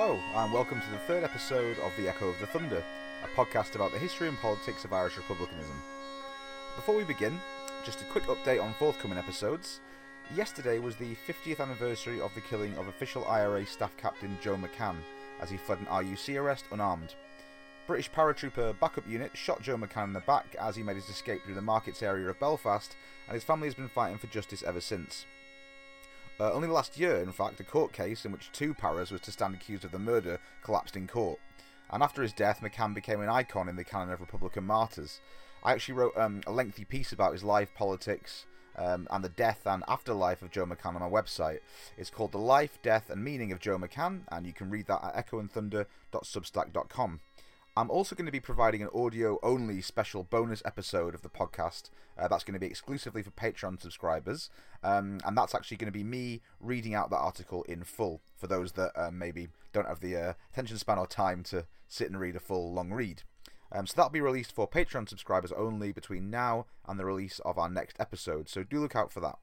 Hello, and welcome to the third episode of The Echo of the Thunder, a podcast about the history and politics of Irish republicanism. Before we begin, just a quick update on forthcoming episodes. Yesterday was the 50th anniversary of the killing of official IRA staff captain Joe McCann, as he fled an RUC arrest unarmed. British paratrooper backup unit shot Joe McCann in the back as he made his escape through the markets area of Belfast, and his family has been fighting for justice ever since. Only last year, in fact, a court case in which two paras was to stand accused of the murder collapsed in court. And after his death, McCann became an icon in the canon of Republican martyrs. I actually wrote a lengthy piece about his life, politics, and the death and afterlife of Joe McCann on my website. It's called The Life, Death and Meaning of Joe McCann, and you can read that at echoandthunder.substack.com. I'm also going to be providing an audio-only special bonus episode of the podcast that's going to be exclusively for Patreon subscribers, and that's actually going to be me reading out that article in full for those that maybe don't have the attention span or time to sit and read a full long read. So that'll be released for Patreon subscribers only between now and the release of our next episode, so do look out for that.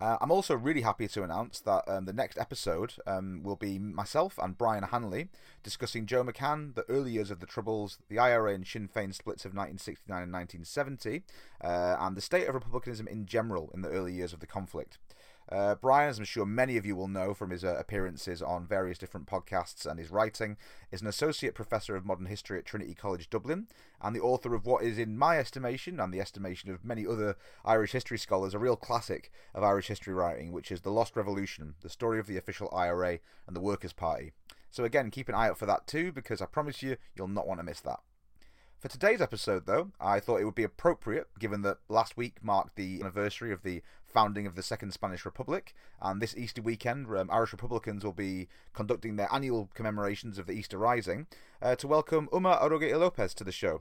I'm also really happy to announce that the next episode will be myself and Brian Hanley discussing Joe McCann, the early years of the Troubles, the IRA and Sinn Féin splits of 1969 and 1970, and the state of republicanism in general in the early years of the conflict. Brian, as I'm sure many of you will know from his appearances on various different podcasts and his writing, is an associate professor of modern history at Trinity College Dublin, and the author of what is, in my estimation and the estimation of many other Irish history scholars, a real classic of Irish history writing, which is The Lost Revolution, the story of the official IRA and the Workers' Party. So again, keep an eye out for that too, because I promise you, you'll not want to miss that. For today's episode, though, I thought it would be appropriate, given that last week marked the anniversary of the founding of the Second Spanish Republic, and this Easter weekend, Irish Republicans will be conducting their annual commemorations of the Easter Rising, to welcome Uma Arruga i López to the show.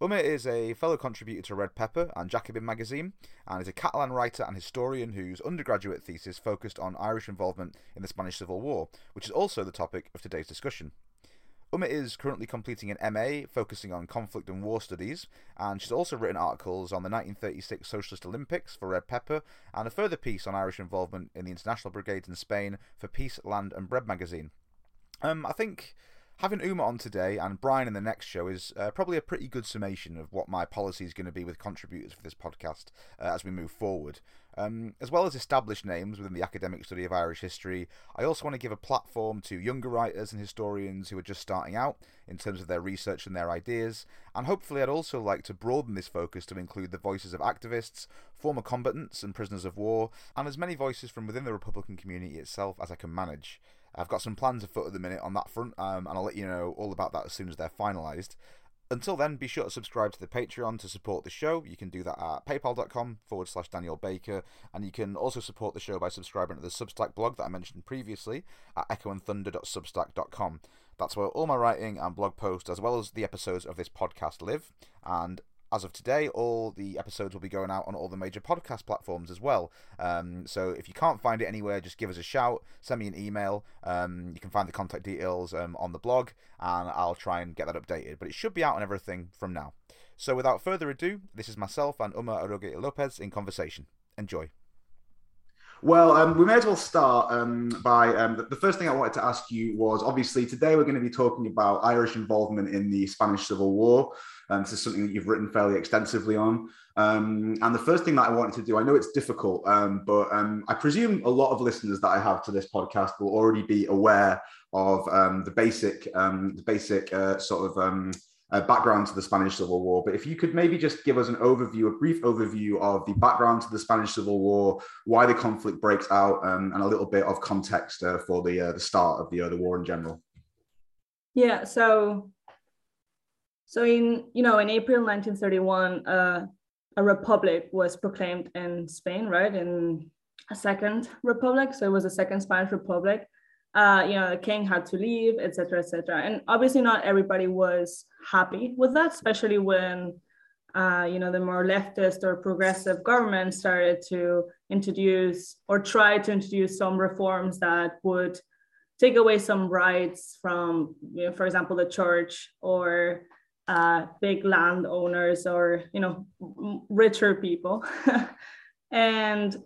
Uma is a fellow contributor to Red Pepper and Jacobin magazine, and is a Catalan writer and historian whose undergraduate thesis focused on Irish involvement in the Spanish Civil War, which is also the topic of today's discussion. Uma is currently completing an MA focusing on conflict and war studies, and she's also written articles on the 1936 Socialist Olympics for Red Pepper and a further piece on Irish involvement in the International Brigades in Spain for Peace, Land and Bread magazine. I think having Uma on today and Brian in the next show is probably a pretty good summation of what my policy is going to be with contributors for this podcast as we move forward. As well as established names within the academic study of Irish history, I also want to give a platform to younger writers and historians who are just starting out in terms of their research and their ideas, and hopefully I'd also like to broaden this focus to include the voices of activists, former combatants and prisoners of war, and as many voices from within the Republican community itself as I can manage. I've got some plans afoot at the minute on that front, and I'll let you know all about that as soon as they're finalised. Until then, be sure to subscribe to the Patreon to support the show. You can do that at paypal.com/Daniel Baker, and you can also support the show by subscribing to the Substack blog that I mentioned previously at echoandthunder.substack.com. That's where all my writing and blog posts, as well as the episodes of this podcast, live. And as of today, all the episodes will be going out on all the major podcast platforms as well. So if you can't find it anywhere, just give us a shout, send me an email. You can find the contact details on the blog, and I'll try and get that updated. But it should be out on everything from now. So without further ado, this is myself and Uma Arruga i López in conversation. Enjoy. Well, we may as well start by the first thing I wanted to ask you was, obviously today we're going to be talking about Irish involvement in the Spanish Civil War. This is something that you've written fairly extensively on. And the first thing that I wanted to do, I know it's difficult, but I presume a lot of listeners that I have to this podcast will already be aware of the basic background to the Spanish Civil War, but if you could maybe just give us an overview, a brief overview of the background to the Spanish Civil War, why the conflict breaks out, and a little bit of context for the start of the war in general. Yeah, so in April 1931, a republic was proclaimed in Spain, right? In a second republic, so it was the Second Spanish Republic. The king had to leave, etc., etc. And obviously not everybody was happy with that, especially when, the more leftist or progressive government started to introduce or try to introduce some reforms that would take away some rights from, for example, the church or big landowners or, richer people. And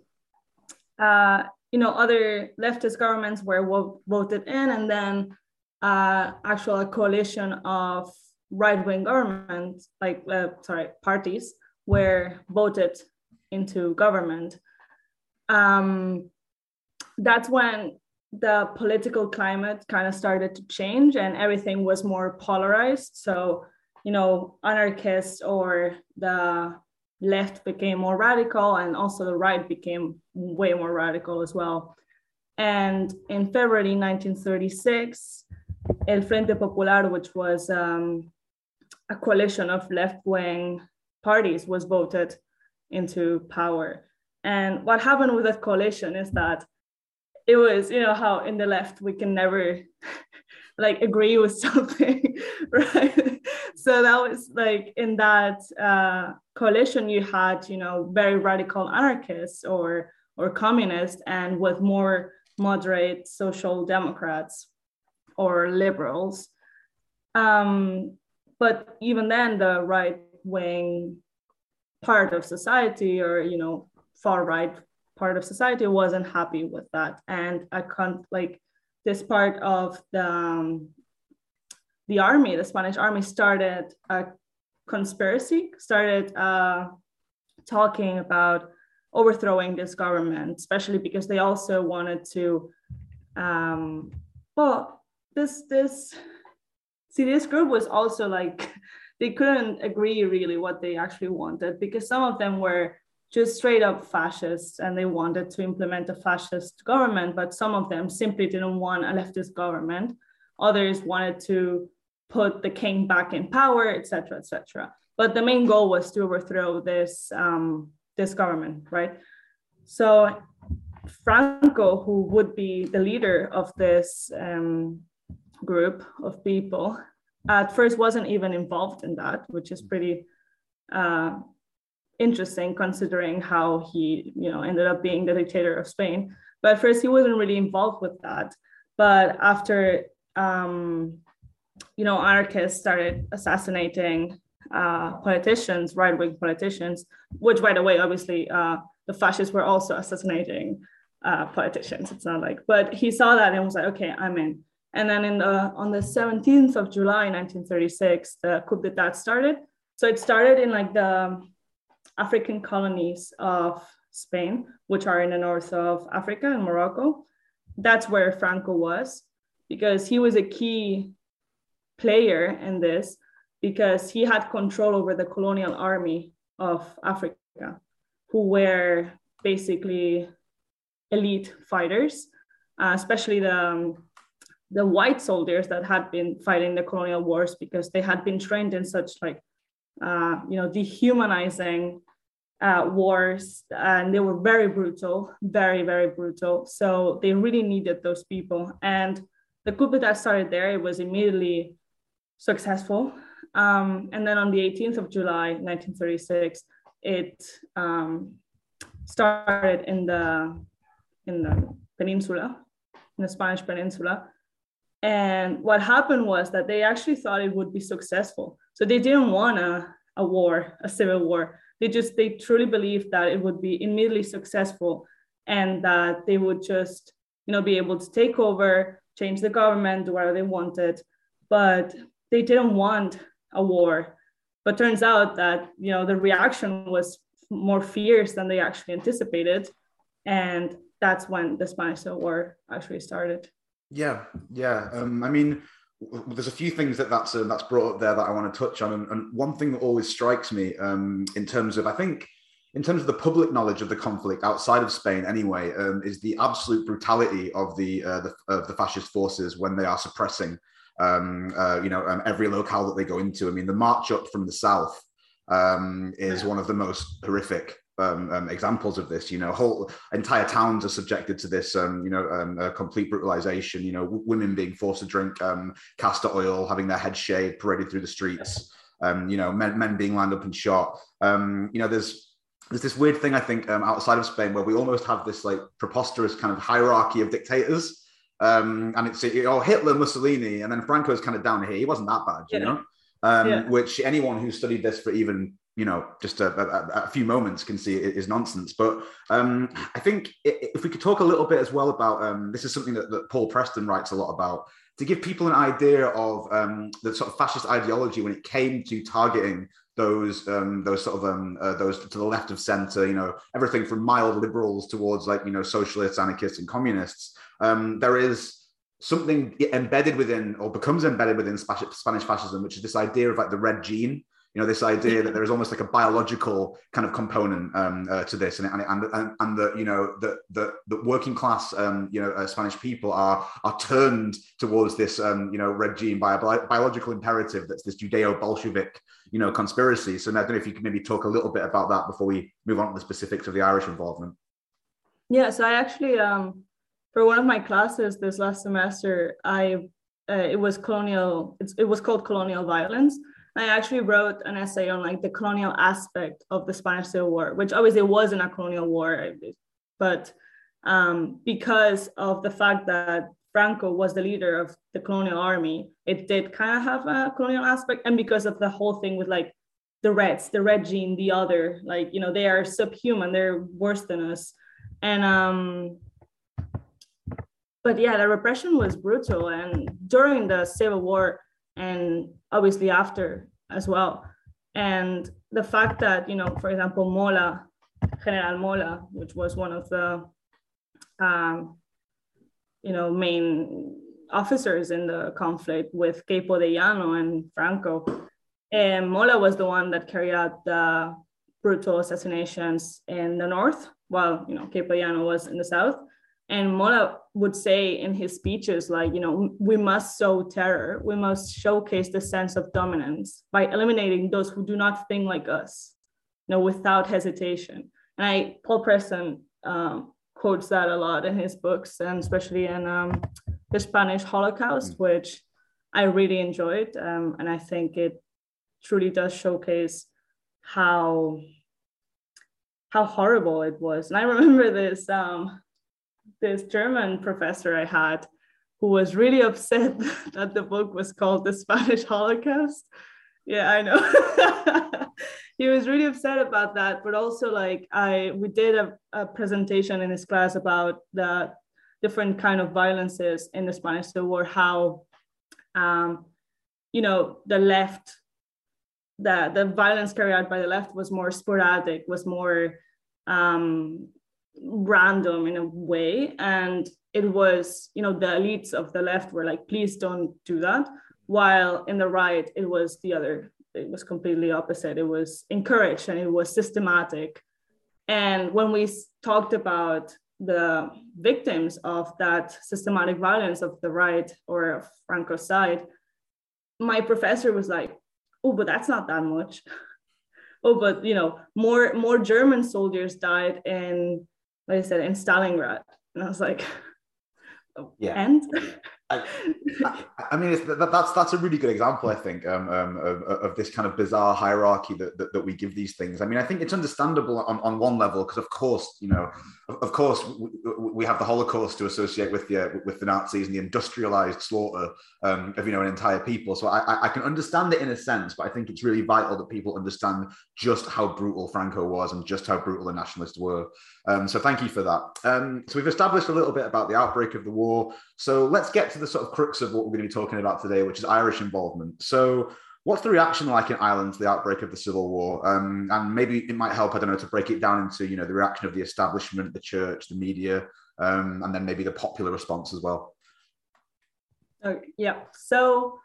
you know, other leftist governments were voted in, and then actual coalition of right-wing governments, like, parties were voted into government. That's when the political climate kind of started to change and everything was more polarized. So, you know, anarchists or the left became more radical, and also the right became way more radical as well. And in February 1936, El Frente Popular, which was a coalition of left-wing parties, was voted into power. And what happened with that coalition is that it was, you know, how in the left we can never like agree with something, right? So that was like in that coalition you had, you know, very radical anarchists or communists, and with more moderate social democrats or liberals. But even then, the right-wing part of society, or, you know, far-right part of society, wasn't happy with that. And I can't, like, this part of the army, the Spanish army, started a conspiracy, started talking about overthrowing this government, especially because they also wanted to, this group was also like, they couldn't agree really what they actually wanted, because some of them were just straight up fascists and they wanted to implement a fascist government, but some of them simply didn't want a leftist government. Others wanted to put the king back in power, etc., etc. But the main goal was to overthrow this this government, right? So Franco, who would be the leader of this group of people, at first wasn't even involved in that, which is pretty interesting considering how he, you know, ended up being the dictator of Spain. But at first he wasn't really involved with that. But after, you know, anarchists started assassinating politicians, right-wing politicians, which, by the way, obviously the fascists were also assassinating politicians. It's not like, but he saw that and was like, okay, I'm in. And then on the 17th of July, 1936, the coup d'etat started. So it started in like the African colonies of Spain, which are in the north of Africa and Morocco. That's where Franco was, because he was a key player in this, because he had control over the colonial army of Africa, who were basically elite fighters, especially the white soldiers that had been fighting the colonial wars, because they had been trained in such like, you know, dehumanizing wars, and they were very brutal, very, very brutal. So they really needed those people. And the coup d'etat started there. It was immediately successful. And then on the 18th of July, 1936, it started in the peninsula, in the Spanish peninsula. And what happened was that they actually thought it would be successful. So they didn't want a war, a civil war. They truly believed that it would be immediately successful, and that they would just, you know, be able to take over, change the government, do whatever they wanted. But they didn't want a war. But turns out that, you know, the reaction was more fierce than they actually anticipated. And that's when the Spanish Civil War actually started. Yeah. I mean, there's a few things that's brought up there that I want to touch on. And one thing that always strikes me in terms of the public knowledge of the conflict outside of Spain anyway, is the absolute brutality of the fascist forces when they are suppressing, every locale that they go into. I mean, the march up from the south is one of the most horrific examples of this. You know, whole entire towns are subjected to this, complete brutalization, you know, women being forced to drink castor oil, having their heads shaved, paraded through the streets, men being lined up and shot. There's this weird thing, I think, outside of Spain, where we almost have this like preposterous kind of hierarchy of dictators, and it's, you know, Hitler, Mussolini, and then Franco's kind of down here. He wasn't that bad, you know? Which anyone who studied this for even you know, just a few moments can see is nonsense. But I think if we could talk a little bit as well about, this is something that Paul Preston writes a lot about, to give people an idea of the sort of fascist ideology when it came to targeting those to the left of center, you know, everything from mild liberals towards, like, you know, socialists, anarchists and communists. There is something embedded within, or becomes embedded within, Spanish fascism, which is this idea of, like, the red gene. You know, this idea that there is almost like a biological kind of component to this, and that, you know, the working class Spanish people are turned towards this red gene by a biological imperative. That's this Judeo-Bolshevik conspiracy. So I don't know if you can maybe talk a little bit about that before we move on to the specifics of the Irish involvement. Yeah, so I actually for one of my classes this last semester, it was called Colonial Violence. I actually wrote an essay on, like, the colonial aspect of the Spanish Civil War, which obviously wasn't a colonial war, but because of the fact that Franco was the leader of the colonial army, it did kind of have a colonial aspect. And because of the whole thing with, like, the Reds, the Red Gene, the other, like, you know, they are subhuman, they're worse than us. And, but yeah, the repression was brutal. And during the Civil War, and obviously after as well. And the fact that, you know, for example, Mola, General Mola, which was one of the, main officers in the conflict with Queipo de Llano and Franco, and Mola was the one that carried out the brutal assassinations in the north, while, you know, Queipo de Llano was in the south. And Mola would say in his speeches, like, you know, we must sow terror. We must showcase the sense of dominance by eliminating those who do not think like us, you know, without hesitation. And Paul Preston quotes that a lot in his books, and especially in The Spanish Holocaust, which I really enjoyed. And I think it truly does showcase how horrible it was. And I remember this German professor I had, who was really upset that the book was called The Spanish Holocaust. Yeah, I know. He was really upset about that, but also, like, we did a presentation in his class about the different kind of violences in the Spanish Civil War, how, the left, the violence carried out by the left was more sporadic, was more, random in a way, and it was, you know, the elites of the left were like, please don't do that, while in the right it was completely opposite. It was encouraged and it was systematic. And when we talked about the victims of that systematic violence of the right, or of Franco's side, my professor was like, oh, but that's not that much. Oh, but, you know, more German soldiers died in, like I said, in Stalingrad. And I was like, oh, yeah. And I mean, that's a really good example, I think, of this kind of bizarre hierarchy that we give these things. I mean, I think it's understandable on one level, because of course, you know, we have the Holocaust to associate with the Nazis and the industrialized slaughter of, you know, an entire people. So I can understand it in a sense, but I think it's really vital that people understand just how brutal Franco was and just how brutal the nationalists were. So thank you for that. So we've established a little bit about the outbreak of the war. So let's get to the sort of crux of what we're going to be talking about today, which is Irish involvement. So what's the reaction like in Ireland to the outbreak of the Civil War? And maybe it might help, I don't know, to break it down into, you know, the reaction of the establishment, the church, the media, and then maybe the popular response as well. Yeah, so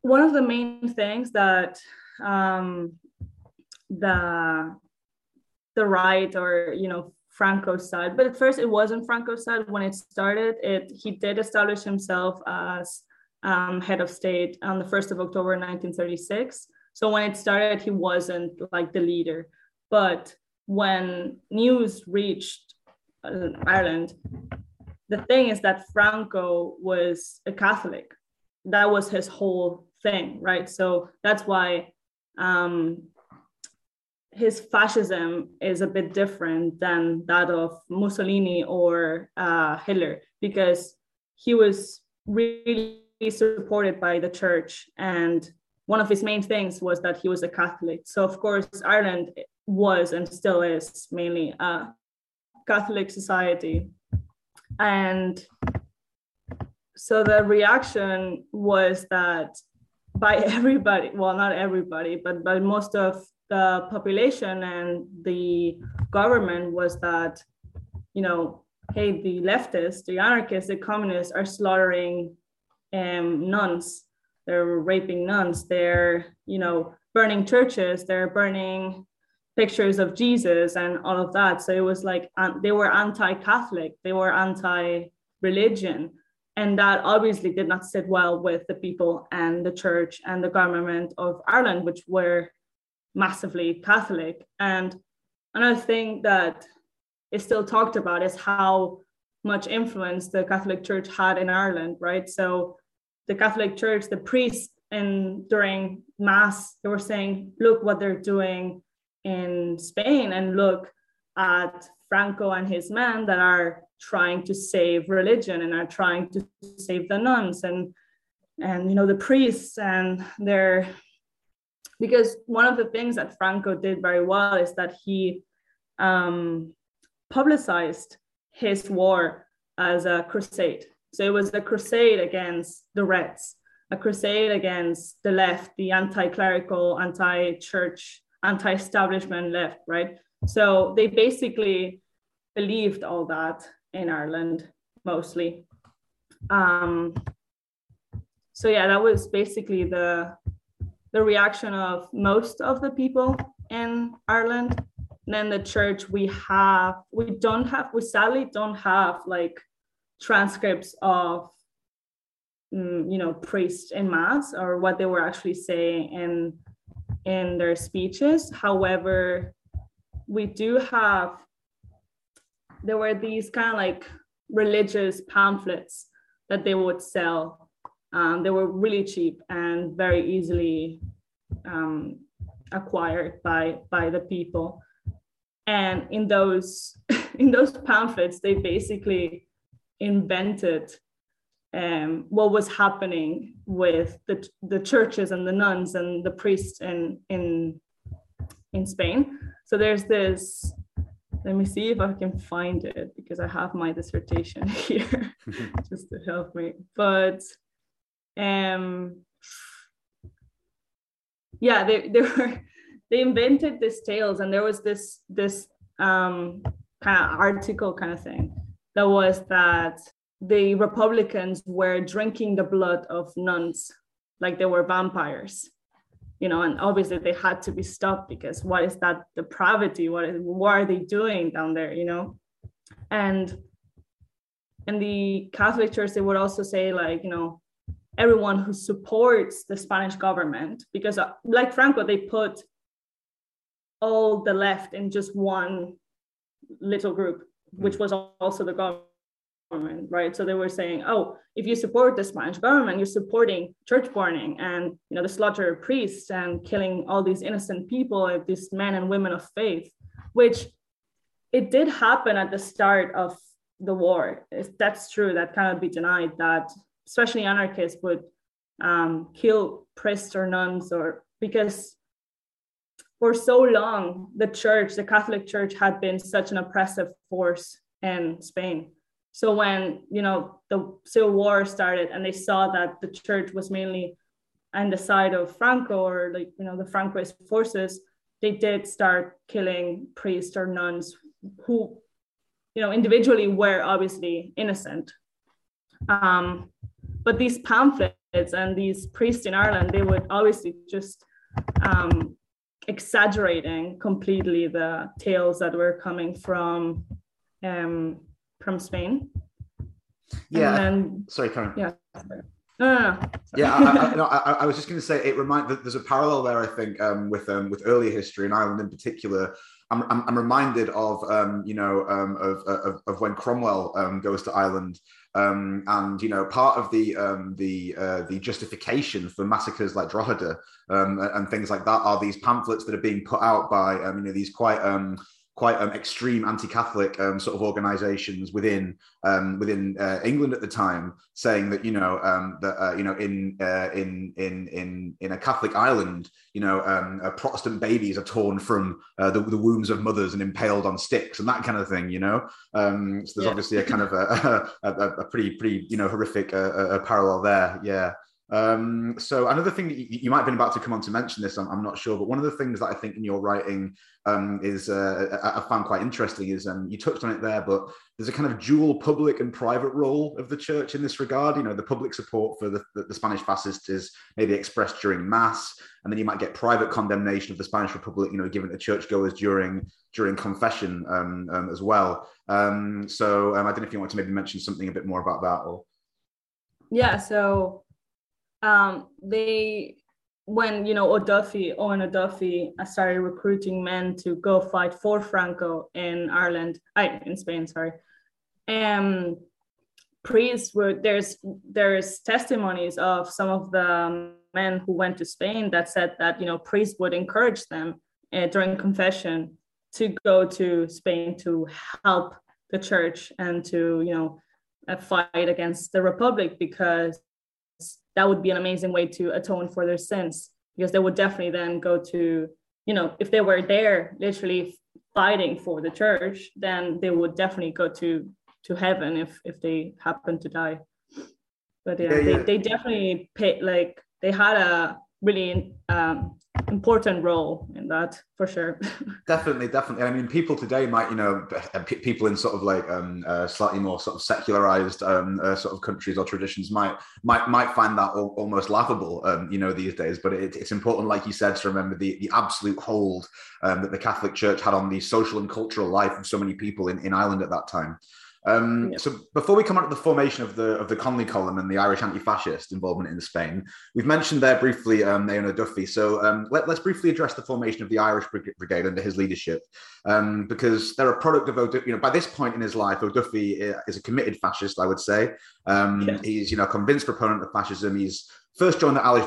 one of the main things that the right, or, you know, Franco's side, but at first it wasn't Franco's side. When it started, he did establish himself as head of state on the 1st of October, 1936. So when it started, he wasn't like the leader. But when news reached Ireland, the thing is that Franco was a Catholic. That was his whole thing, right? So that's why his fascism is a bit different than that of Mussolini or Hitler, because he was really supported by the church and one of his main things was that he was a Catholic. So of course, Ireland was and still is mainly a Catholic society. And so the reaction was that by everybody, well, not everybody, but by most of the population and the government was that, you know, hey, the leftists, the anarchists, the communists are slaughtering nuns. They're raping nuns. They're, you know, burning churches. They're burning pictures of Jesus and all of that. So it was like they were anti-Catholic. They were anti-religion. And that obviously did not sit well with the people and the church and the government of Ireland, which were massively Catholic. And another thing that is still talked about is how much influence the Catholic Church had in Ireland, right? So the Catholic Church, the priests during Mass, they were saying, look what they're doing in Spain and look at Franco and his men that are trying to save religion and are trying to save the nuns and you know, the priests and their, because one of the things that Franco did very well is that he publicized his war as a crusade. So it was a crusade against the Reds, a crusade against the left, the anti-clerical, anti-church, anti-establishment left, right? So they basically believed all that in Ireland, mostly. So yeah, that was basically the reaction of most of the people in Ireland. And then the church, we sadly don't have like transcripts of, you know, priests in Mass or what they were actually saying in their speeches. However, we do have, there were these kind of like religious pamphlets that they would sell. They were really cheap and very easily acquired by the people. And in those pamphlets, they basically invented what was happening with the churches and the nuns and the priests in Spain. So there's this, let me see if I can find it because I have my dissertation here just to help me. But yeah, they invented these tales, and there was this kind of article kind of thing that was that the Republicans were drinking the blood of nuns like they were vampires, you know, and obviously they had to be stopped because what is that depravity? What are they doing down there, you know? And in the Catholic Church, they would also say, like, you know, everyone who supports the Spanish government, because like Franco, they put all the left in just one little group, which was also the government, right? So they were saying, oh, if you support the Spanish government, you're supporting church burning and, you know, the slaughter of priests and killing all these innocent people, these men and women of faith, which it did happen at the start of the war. That's true, that cannot be denied, that especially anarchists would kill priests or nuns, or because for so long, the church, the Catholic Church, had been such an oppressive force in Spain. So when, you know, the Civil War started and they saw that the church was mainly on the side of Franco or, like, you know, the Francoist forces, they did start killing priests or nuns who, you know, individually were obviously innocent. But these pamphlets and these priests in Ireland, they would obviously just exaggerating completely the tales that were coming from Spain. Yeah. Sorry, Karen. Yeah. No. Yeah, I was just going to say it reminds. There's a parallel there, I think, with earlier history in Ireland in particular. I'm reminded of when Cromwell goes to Ireland. And, you know, part of the justification for massacres like Drogheda and things like that are these pamphlets that are being put out by, you know, these quite quite extreme anti-Catholic sort of organisations within England at the time, saying that in a Catholic Ireland, Protestant babies are torn from the wombs of mothers and impaled on sticks and that kind of thing, you know. So there's obviously a kind of a pretty horrific a parallel there, yeah. So another thing that you might have been about to come on to mention this, I'm not sure, but one of the things that I think in your writing is I found quite interesting is you touched on it there, but there's a kind of dual public and private role of the church in this regard. You know, the public support for the Spanish fascists is maybe expressed during mass, and then you might get private condemnation of the Spanish Republic, you know, given to churchgoers during confession as well. So I don't know if you want to maybe mention something a bit more about that, or yeah, so. When Eoin O'Duffy started recruiting men to go fight for Franco in Spain, priests were, there's testimonies of some of the men who went to Spain that said that, you know, priests would encourage them during confession to go to Spain to help the church and to, you know, fight against the Republic, because that would be an amazing way to atone for their sins, because they would definitely then go to, you know, if they were there literally fighting for the church, then they would definitely go to heaven if they happened to die. But they definitely paid, like, they had a really important role in that, for sure. Definitely. I mean, people today might, you know, people in sort of like slightly more sort of secularized sort of countries or traditions might find that almost laughable, you know, these days. But it's important, like you said, to remember the absolute hold that the Catholic Church had on the social and cultural life of so many people in Ireland at that time. So before we come on to the formation of the Connolly Column and the Irish anti-fascist involvement in Spain, we've mentioned there briefly Eoin O'Duffy. So let's briefly address the formation of the Irish Brigade under his leadership, because they're a product of O'Duffy. You know, by this point in his life, O'Duffy is a committed fascist, I would say. He's, you know, a convinced proponent of fascism. He's first joined the Irish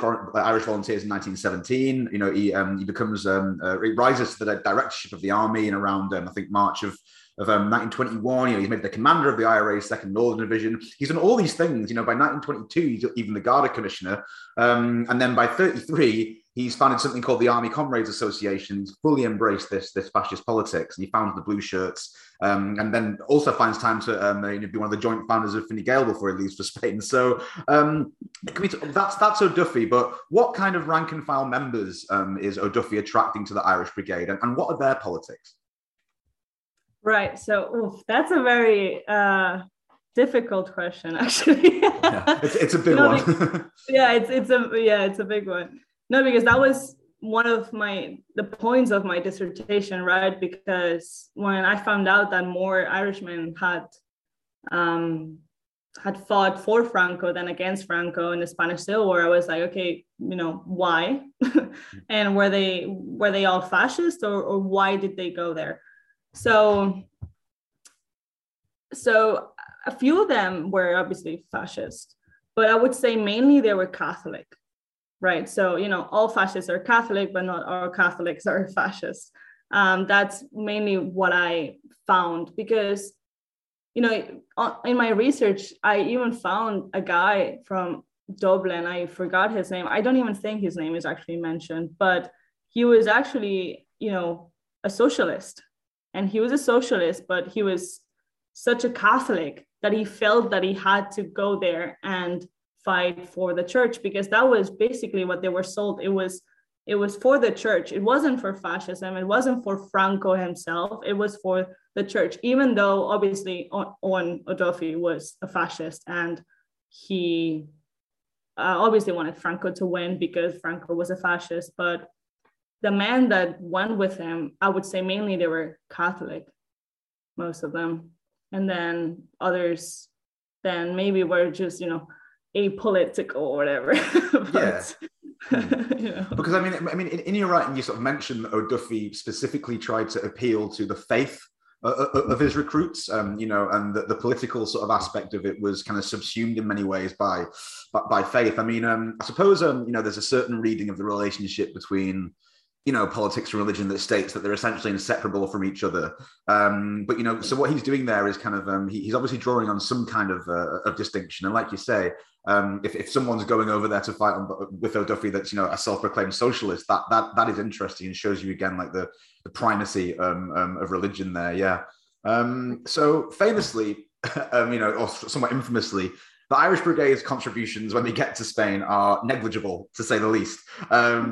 Volunteers in 1917. You know, he becomes he rises to the directorship of the army in around I think March of 1921, you know, he's made the commander of the IRA's 2nd Northern Division. He's done all these things, you know. By 1922, he's even the Garda commissioner. And then by 1933, he's founded something called the Army Comrades Association, fully embraced this fascist politics, and he founded the Blue Shirts. And then also finds time to be one of the joint founders of Fine Gael before he leaves for Spain. So that's O'Duffy, but what kind of rank and file members is O'Duffy attracting to the Irish Brigade, and what are their politics? Right, so that's a very difficult question, actually. Yeah, it's a big one. It's a big one. No, because that was one of the points of my dissertation, right? Because when I found out that more Irishmen had fought for Franco than against Franco in the Spanish Civil War, I was like, okay, you know, why? And were they all fascist, or why did they go there? So a few of them were obviously fascist, but I would say mainly they were Catholic, right? So, you know, all fascists are Catholic, but not all Catholics are fascist. That's mainly what I found, because, you know, in my research, I even found a guy from Dublin. I forgot his name. I don't even think his name is actually mentioned, but he was actually, you know, a socialist. And he was a socialist, but he was such a Catholic that he felt that he had to go there and fight for the church, because that was basically what they were sold. It was for the church. It wasn't for fascism. It wasn't for Franco himself. It was for the church, even though obviously Eoin O'Duffy was a fascist, and he obviously wanted Franco to win because Franco was a fascist. But the men that went with him, I would say mainly they were Catholic, most of them. And then others then maybe were just, you know, apolitical or whatever. But, you know. Because I mean, in your writing, you sort of mentioned that O'Duffy specifically tried to appeal to the faith of his recruits, you know, and the political sort of aspect of it was kind of subsumed in many ways by faith. I mean, I suppose, you know, there's a certain reading of the relationship between politics and religion that states that they're essentially inseparable from each other. But, so what he's doing there is kind of, he's obviously drawing on some kind of distinction. And like you say, if someone's going over there to fight with O'Duffy, that's, a self-proclaimed socialist, that is interesting and shows you again, like the primacy of religion there. Yeah. So famously, or somewhat infamously, the Irish Brigade's contributions when they get to Spain are negligible, to say the least. My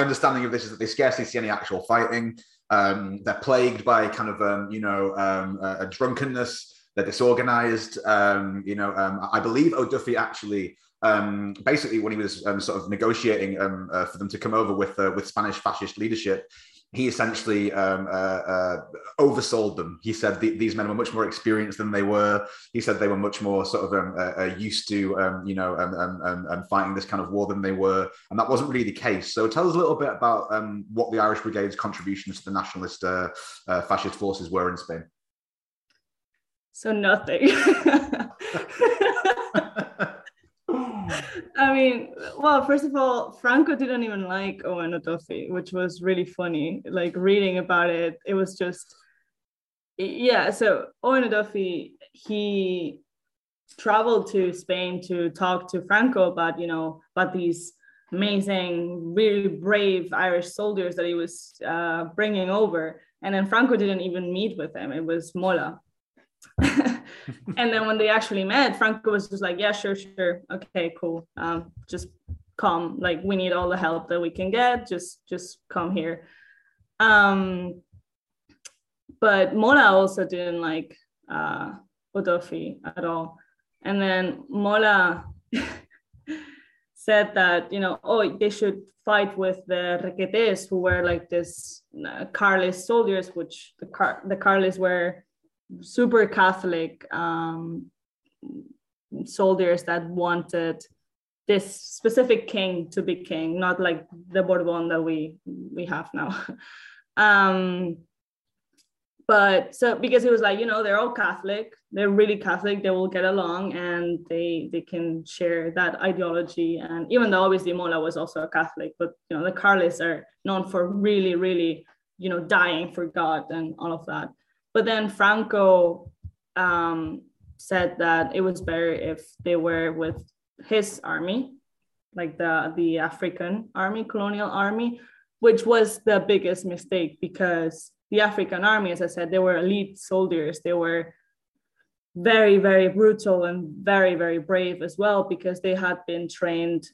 understanding of this is that they scarcely see any actual fighting. They're plagued by kind of, a drunkenness. They're disorganized. I believe O'Duffy actually, basically when he was sort of negotiating for them to come over with Spanish fascist leadership, he essentially oversold them. He said these men were much more experienced than they were. He said they were much more sort of used to, fighting this kind of war than they were. And that wasn't really the case. So tell us a little bit about what the Irish Brigade's contributions to the nationalist fascist forces were in Spain. So nothing. I mean, well, first of all, Franco didn't even like Eoin O'Duffy, which was really funny, like reading about it. It was just, yeah. So Eoin O'Duffy, he traveled to Spain to talk to Franco about these amazing, really brave Irish soldiers that he was bringing over. And then Franco didn't even meet with him. It was Mola. And then when they actually met, Franco was just like, yeah, sure. Okay, cool. Just come. Like, we need all the help that we can get. Just come here. But Mola also didn't like O'Duffy at all. And then Mola said that, they should fight with the requetés, who were like this Carlist soldiers, which the Carlists were super Catholic soldiers that wanted this specific king to be king, not like the Bourbon that we have now. But so, because it was like, they're all Catholic, they're really Catholic, they will get along and they can share that ideology. And even though obviously Mola was also a Catholic, but the Carlists are known for really, really, dying for God and all of that. But then Franco said that it was better if they were with his army, like the African army, colonial army, which was the biggest mistake, because the African army, as I said, they were elite soldiers. They were very, very brutal and very, very brave as well, because they had been trained,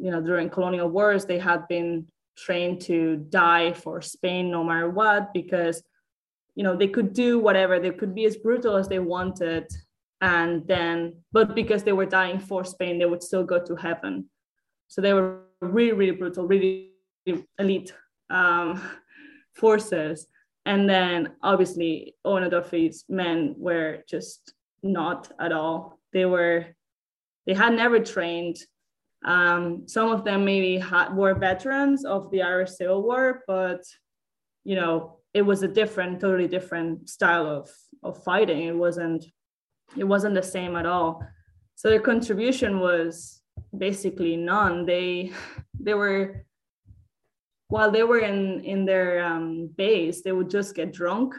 during colonial wars, they had been trained to die for Spain no matter what, because they could do whatever, they could be as brutal as they wanted. But because they were dying for Spain, they would still go to heaven. So they were really, really brutal, really elite forces. And then obviously, Eoin O'Duffy's men were just not at all. They had never trained. Some of them maybe were veterans of the Irish Civil War, but, it was a totally different style of fighting. It wasn't the same at all. So their contribution was basically none. They were, while they were in their base, they would just get drunk,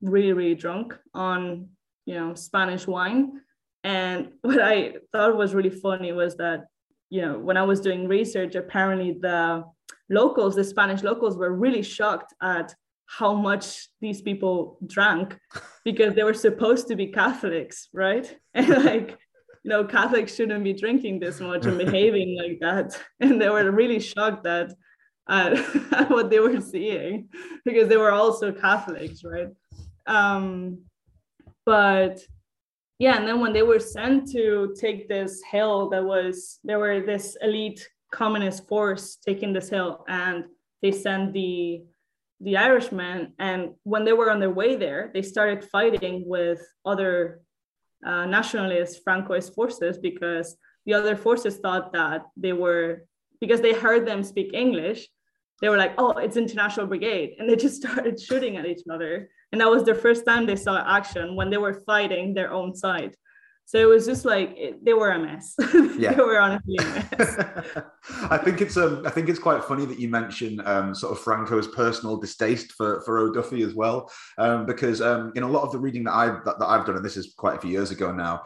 really, really drunk on, Spanish wine. And what I thought was really funny was that, when I was doing research, apparently the Spanish locals were really shocked at how much these people drank, because they were supposed to be Catholics, right? And Catholics shouldn't be drinking this much and behaving like that. And they were really shocked at what they were seeing, because they were also Catholics, right? But yeah, and then when they were sent to take this hill, there were this elite communist force taking this hill, and they sent the Irishmen, and when they were on their way there, they started fighting with other nationalist Francoist forces, because the other forces thought that because they heard them speak English, they were like, oh, it's International Brigade. And they just started shooting at each other. And that was the first time they saw action, when they were fighting their own side. So it was just like, they were a mess. Yeah. They were honestly a mess. I think it's quite funny that you mention sort of Franco's personal distaste for O'Duffy as well, because in a lot of the reading that I've done, and this is quite a few years ago now,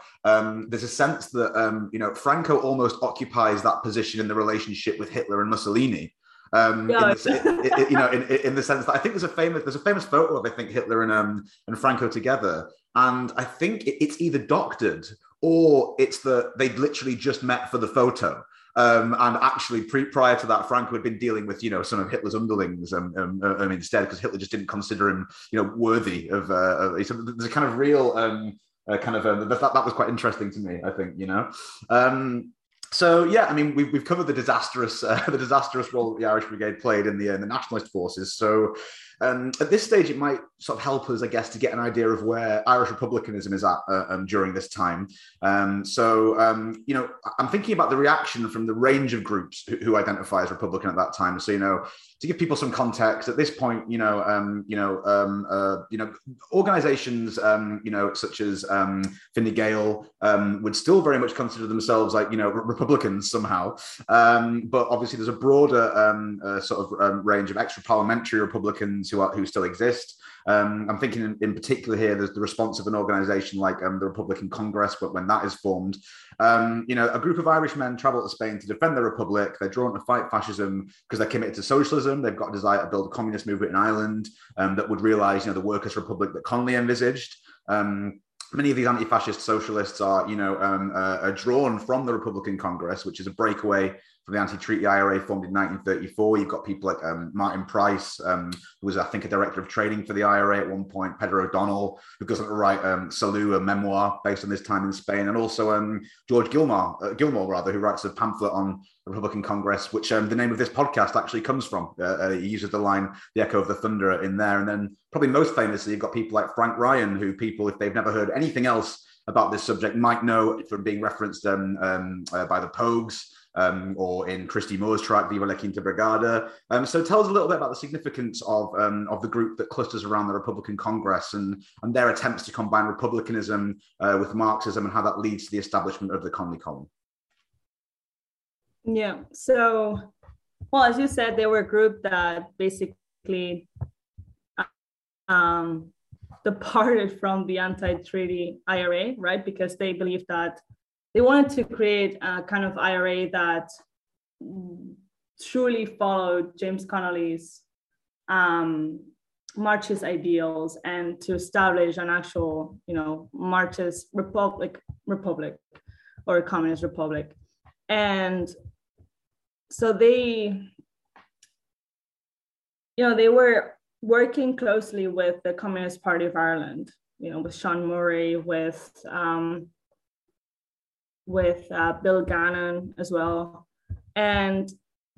there's a sense that you know, Franco almost occupies that position in the relationship with Hitler and Mussolini. In the sense that I think there's a famous photo of, I think, Hitler and Franco together, and I think it's either doctored or it's that they'd literally just met for the photo. And actually, prior to that, Franco had been dealing with, you know, some of Hitler's underlings instead, because Hitler just didn't consider him, you know, worthy of. So there's a kind of real that was quite interesting to me, I think, you know. So yeah, I mean, we've covered the disastrous role that the Irish Brigade played in the nationalist forces. So at this stage, it might sort of help us, I guess, to get an idea of where Irish republicanism is at during this time. You know, I'm thinking about the reaction from the range of groups who identify as Republican at that time. So, you know, to give people some context, at this point, organizations, such as Fine Gael would still very much consider themselves like, you know, Republicans somehow. But obviously there's a broader range of extra parliamentary Republicans who still exist. I'm thinking in particular here, there's the response of an organization like the Republican Congress, but when that is formed, a group of Irish men travel to Spain to defend their republic. They're drawn to fight fascism because they're committed to socialism. They've got a desire to build a communist movement in Ireland that would realize, you know, the workers' republic that Connolly envisaged. Many of these anti-fascist socialists are, are drawn from the Republican Congress, which is a breakaway from the anti-treaty IRA formed in 1934. You've got people like Martin Price, who was, I think, a director of trading for the IRA at one point, Pedro O'Donnell, who goes on to write Salou, a memoir based on this time in Spain, and also George Gilmore, who writes a pamphlet on the Republican Congress, which the name of this podcast actually comes from. He uses the line, the Echo of the Thunder, in there. And then probably most famously, you've got people like Frank Ryan, who people, if they've never heard anything else about this subject, might know from being referenced by the Pogues, or in Christy Moore's track, Viva la Quinta Brigada. So tell us a little bit about the significance of the group that clusters around the Republican Congress and their attempts to combine republicanism with Marxism, and how that leads to the establishment of the Connolly Column. Yeah, so, well, as you said, they were a group that basically departed from the anti-treaty IRA, right? Because they believed that they wanted to create a kind of IRA that truly followed James Connolly's Marxist ideals, and to establish an actual, you know, Marxist republic or a communist republic. And so they were working closely with the Communist Party of Ireland, you know, with Sean Murray, with Bill Gannon as well. And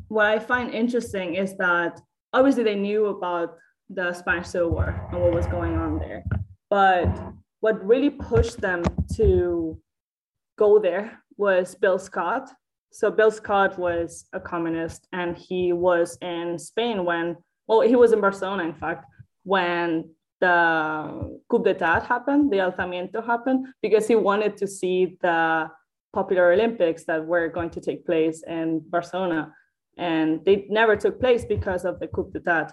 what I find interesting is that obviously they knew about the Spanish Civil War and what was going on there, but what really pushed them to go there was Bill Scott. So Bill Scott was a communist, and he was in Spain he was in Barcelona, in fact, when the coup d'etat happened, the alzamiento happened, because he wanted to see the popular Olympics that were going to take place in Barcelona, and they never took place because of the coup d'etat.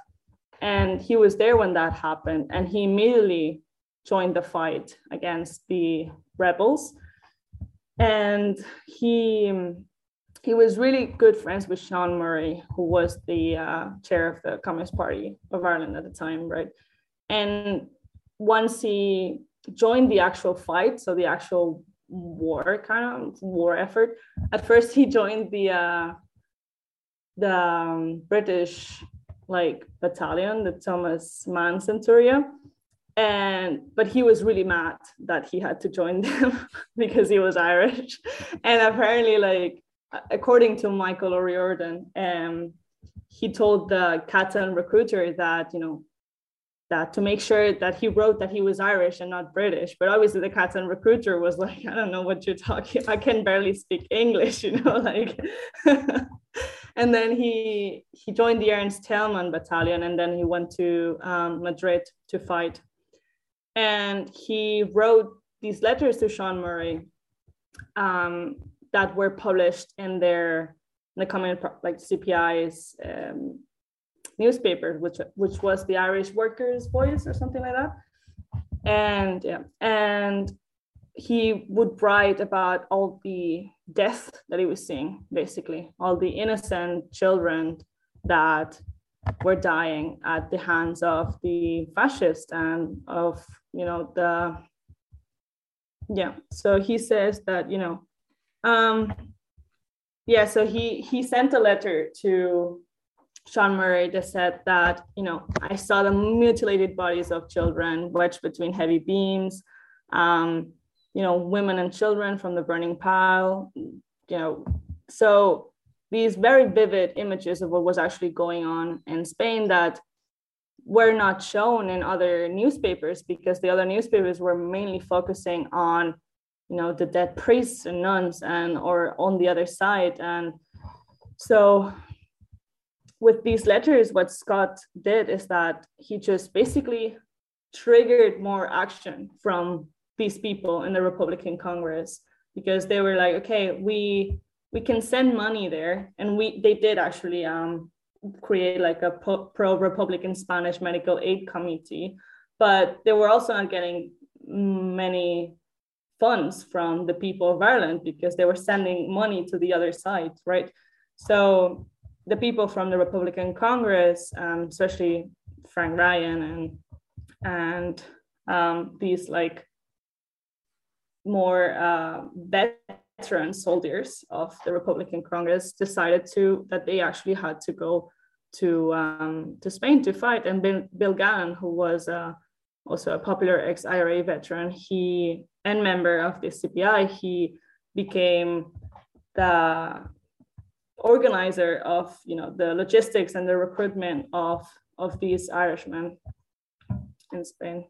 And he was there when that happened, and he immediately joined the fight against the rebels. And he was really good friends with Sean Murray, who was the chair of the Communist Party of Ireland at the time, right? And once he joined the actual fight, so the actual war effort, at first he joined the British battalion, the Thomas Mann Centuria, but he was really mad that he had to join them because he was Irish. And apparently, according to Michael O'Riordan, he told the Catalan recruiter that, you know, that to make sure that he wrote that he was Irish and not British. But obviously the Catalan recruiter was like, I don't know what you're talking. I can barely speak English, you know, And then he joined the Ernst Thälmann battalion, and then he went to Madrid to fight. And he wrote these letters to Sean Murray that were published in their the common like CPI's newspaper, which was the Irish Workers' Voice or something like that. And yeah, and he would write about all the death that he was seeing, basically, all the innocent children that were dying at the hands of the fascists and of, you know, the, yeah. So he says that, you know, yeah, so he sent a letter to Sean Murray that said that, you know, I saw the mutilated bodies of children wedged between heavy beams, you know, women and children from the burning pile, you know. So these very vivid images of what was actually going on in Spain that were not shown in other newspapers, because the other newspapers were mainly focusing on, you know, the dead priests and nuns and or on the other side. And so with these letters, what Scott did is that he just basically triggered more action from these people in the Republican Congress, because they were like, okay, we can send money there. And they did actually create like a pro-Republican Spanish medical aid committee, but they were also not getting many funds from the people of Ireland because they were sending money to the other side, right? So the people from the Republican Congress, especially Frank Ryan and these like more veteran soldiers of the Republican Congress decided that they actually had to go to Spain to fight. And Bill Gallen, who was also a popular ex-IRA veteran, and member of the CPI, he became the organizer of, you know, the logistics and the recruitment of these Irishmen in Spain.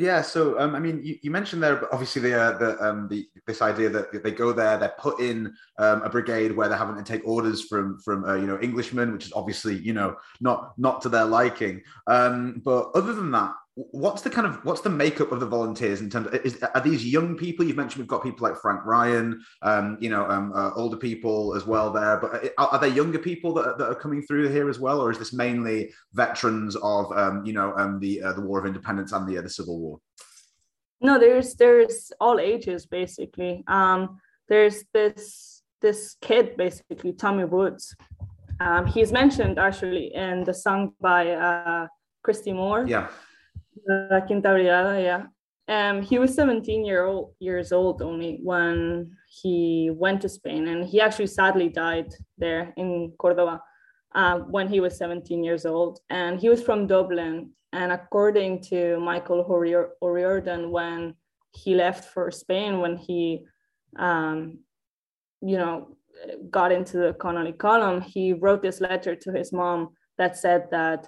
Yeah, so I mean, you mentioned there, but obviously this idea that they go there, they're put in a brigade where they're having to take orders from you know, Englishmen, which is obviously, you know, not to their liking. But other than that, what's the makeup of the volunteers in terms of, are these young people? You've mentioned we've got people like Frank Ryan, you know, older people as well there, but are there younger people that are coming through here as well? Or is this mainly veterans of, you know, the War of Independence and the Civil War? No, there's all ages, basically. There's this kid, basically, Tommy Woods. He's mentioned actually in the song by Christy Moore. Yeah. La Quinta Brigada, yeah. He was 17 years old only when he went to Spain, and he actually sadly died there in Cordoba when he was 17 years old. And he was from Dublin. And according to Michael O'Riordan, when he left for Spain, when he, you know, got into the Connolly Column, he wrote this letter to his mom that said that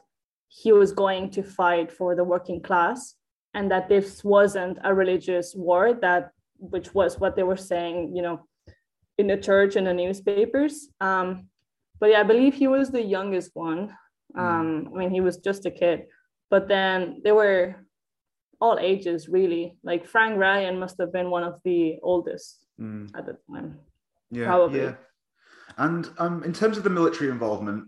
he was going to fight for the working class, and that this wasn't a religious war, which was what they were saying, you know, in the church and the newspapers. But yeah, I believe he was the youngest one. I mean, he was just a kid, but then they were all ages, really. Like Frank Ryan must have been one of the oldest at the time, yeah, probably. Yeah. And in terms of the military involvement,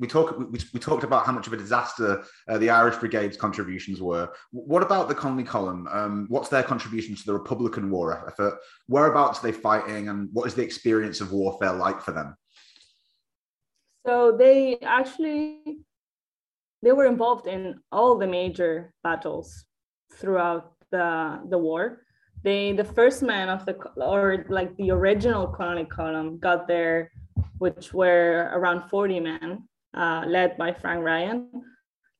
we talked about how much of a disaster the Irish Brigade's contributions were. What about the Connolly Column? What's their contribution to the Republican War effort? Whereabouts are they fighting, and what is the experience of warfare like for them? So they were involved in all the major battles throughout the war. The first men of the original Connolly Column got there, which were around 40 men, led by Frank Ryan.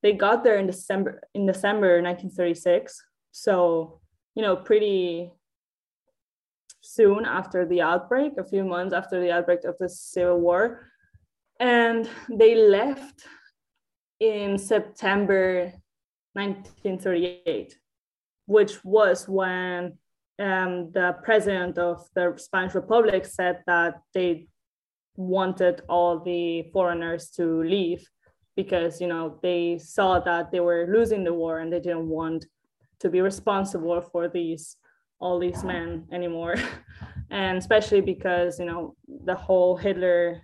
They got there in December 1936. So, you know, pretty soon after the outbreak, a few months after the outbreak of the Civil War, and they left in September 1938, which was when the president of the Spanish Republic said that they wanted all the foreigners to leave because, you know, they saw that they were losing the war and they didn't want to be responsible for these all these men anymore. And especially because, you know, the whole Hitler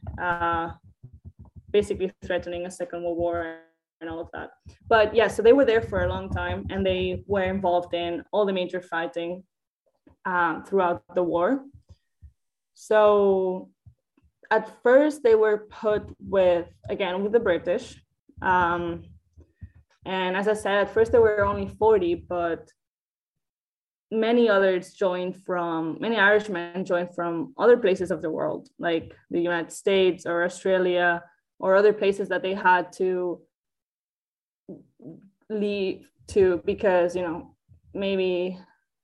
basically threatening a Second World War and all of that. But yeah, so they were there for a long time and they were involved in all the major fighting throughout the war. So at first they were put with, again, with the British. And as I said, at first there were only 40, but many others joined from, many Irishmen joined from other places of the world, like the United States or Australia or other places that they had to leave to because, you know, maybe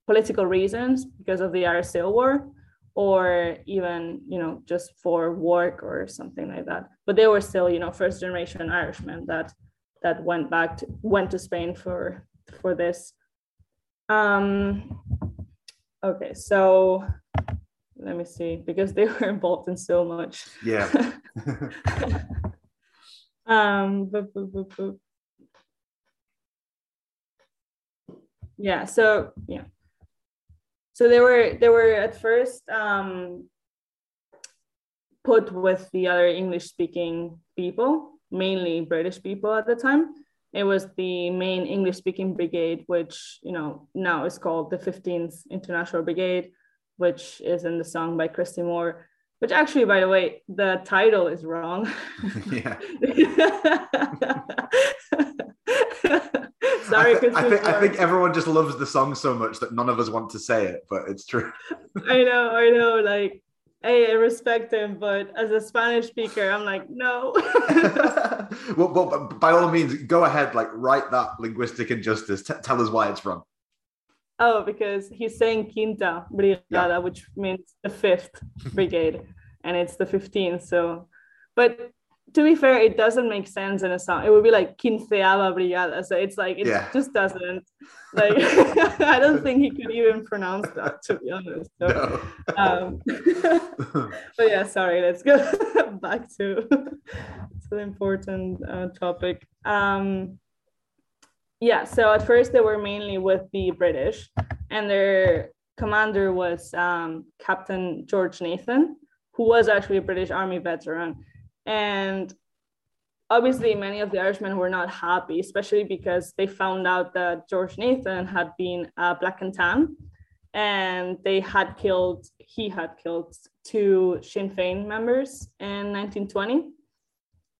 political reasons because of the Irish Civil War, or even, you know, just for work or something like that. But they were still, you know, first generation Irishmen that went back to, went to Spain for this. Okay, so let me see, because they were involved in so much. Yeah. Yeah, so yeah. So they were at first put with the other English-speaking people, mainly British people at the time. It was the main English-speaking brigade, which, you know, now is called the 15th International Brigade, which is in the song by Christy Moore, which actually, by the way, the title is wrong. Yeah. Sorry, I think everyone just loves the song so much that none of us want to say it, but it's true. I know. Like, hey, I respect him, but as a Spanish speaker, I'm like, no. Well, by all means, go ahead. Like, write that linguistic injustice. Tell us why it's wrong. Oh, because he's saying Quinta Brigada, yeah, which means the 5th Brigade, and it's the 15th. So, but to be fair, it doesn't make sense in a song. It would be like Quinceava Brigada. So it's like, it just doesn't. Like, I don't think he could even pronounce that, to be honest. So, no. But yeah, sorry, let's go back to the important topic. Yeah, so at first they were mainly with the British, and their commander was Captain George Nathan, who was actually a British Army veteran. And obviously many of the Irishmen were not happy, especially because they found out that George Nathan had been black and tan, and he had killed 2 Sinn Féin members in 1920.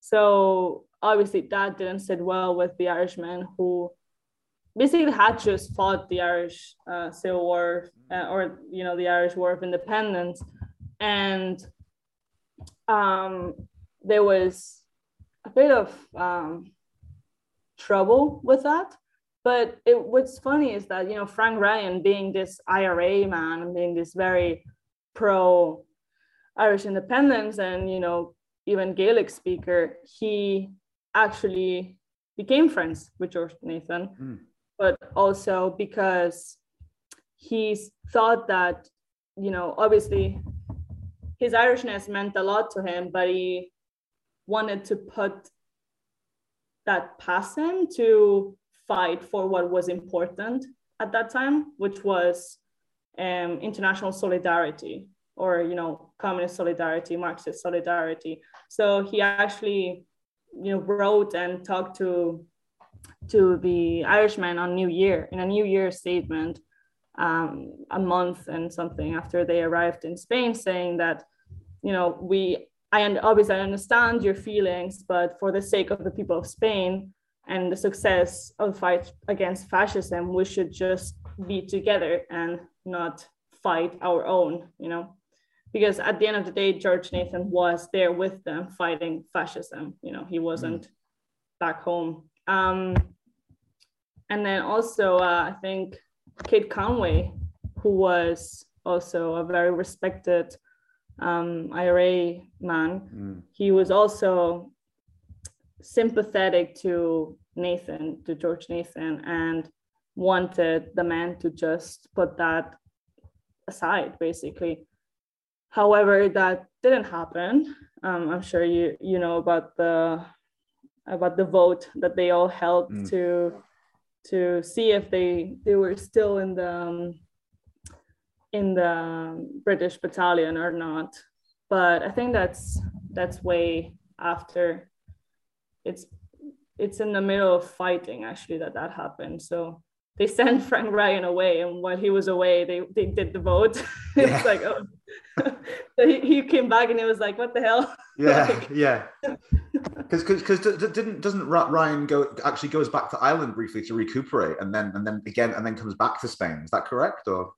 So obviously that didn't sit well with the Irishmen, who basically had just fought the Irish Civil War, or, you know, the Irish War of Independence. And there was a bit of trouble with that. But what's funny is that, you know, Frank Ryan, being this IRA man and being this very pro-Irish independence and, you know, even Gaelic speaker, he actually became friends with George Nathan, but also because he thought that, you know, obviously his Irishness meant a lot to him, but he wanted to put that past him to fight for what was important at that time, which was international solidarity, or, you know, communist solidarity, Marxist solidarity. So he actually, you know, wrote and talked to the Irishmen on New Year, in a New Year statement, a month and something after they arrived in Spain, saying that, you know, obviously I understand your feelings, but for the sake of the people of Spain and the success of the fight against fascism, we should just be together and not fight our own, you know, because at the end of the day, George Nathan was there with them fighting fascism. You know, he wasn't back home. And then also, I think Kate Conway, who was also a very respected IRA man, he was also sympathetic to George Nathan, and wanted the man to just put that aside, basically. However, that didn't happen. I'm sure you know about the vote that they all held to see if they were still in the in the British battalion or not. But I think that's way after. It's in the middle of fighting, actually, that happened. So they sent Frank Ryan away, and while he was away, they did the vote. It's like, oh. So he came back, and it was like, what the hell? Yeah, like, yeah. Because doesn't Ryan goes back to Ireland briefly to recuperate, and then comes back to Spain? Is that correct? Or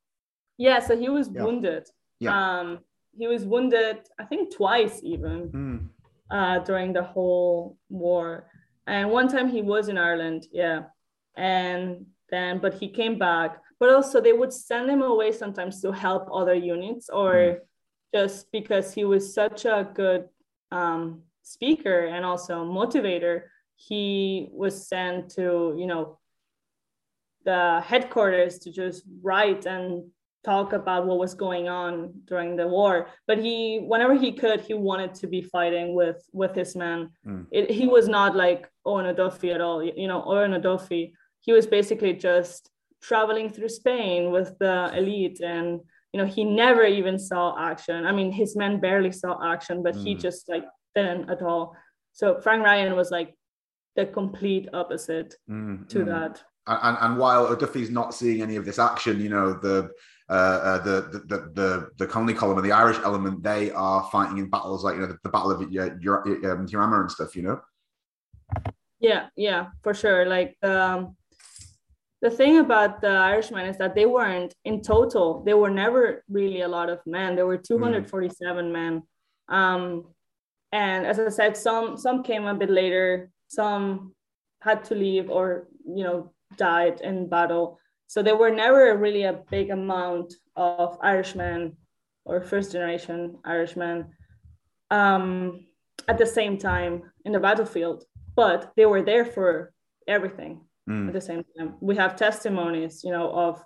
yeah, so he was wounded. Yeah. He was wounded, I think, twice even during the whole war. And one time he was in Ireland, and then but he came back. But also they would send him away sometimes to help other units, or just because he was such a good speaker and also motivator, he was sent to, the headquarters to just write and talk about what was going on during the war. But he, whenever he could, he wanted to be fighting with his men. He was not like Eoin O'Duffy at all. Eoin O'Duffy, he was basically just traveling through Spain with the elite, and he never even saw action. I mean, his men barely saw action, but he just like didn't at all. So Frank Ryan was like the complete opposite to that. And while O'Duffy's not seeing any of this action, the Connolly Column and the Irish element, they are fighting in battles like the Battle of Tirama and stuff. Yeah, for sure. Like the thing about the Irishmen is that they weren't in total. They were never really a lot of men. There were 247 men, and as I said, some came a bit later. Some had to leave or died in battle. So there were never really a big amount of Irishmen or first generation Irishmen at the same time in the battlefield, but they were there for everything at the same time. We have testimonies, of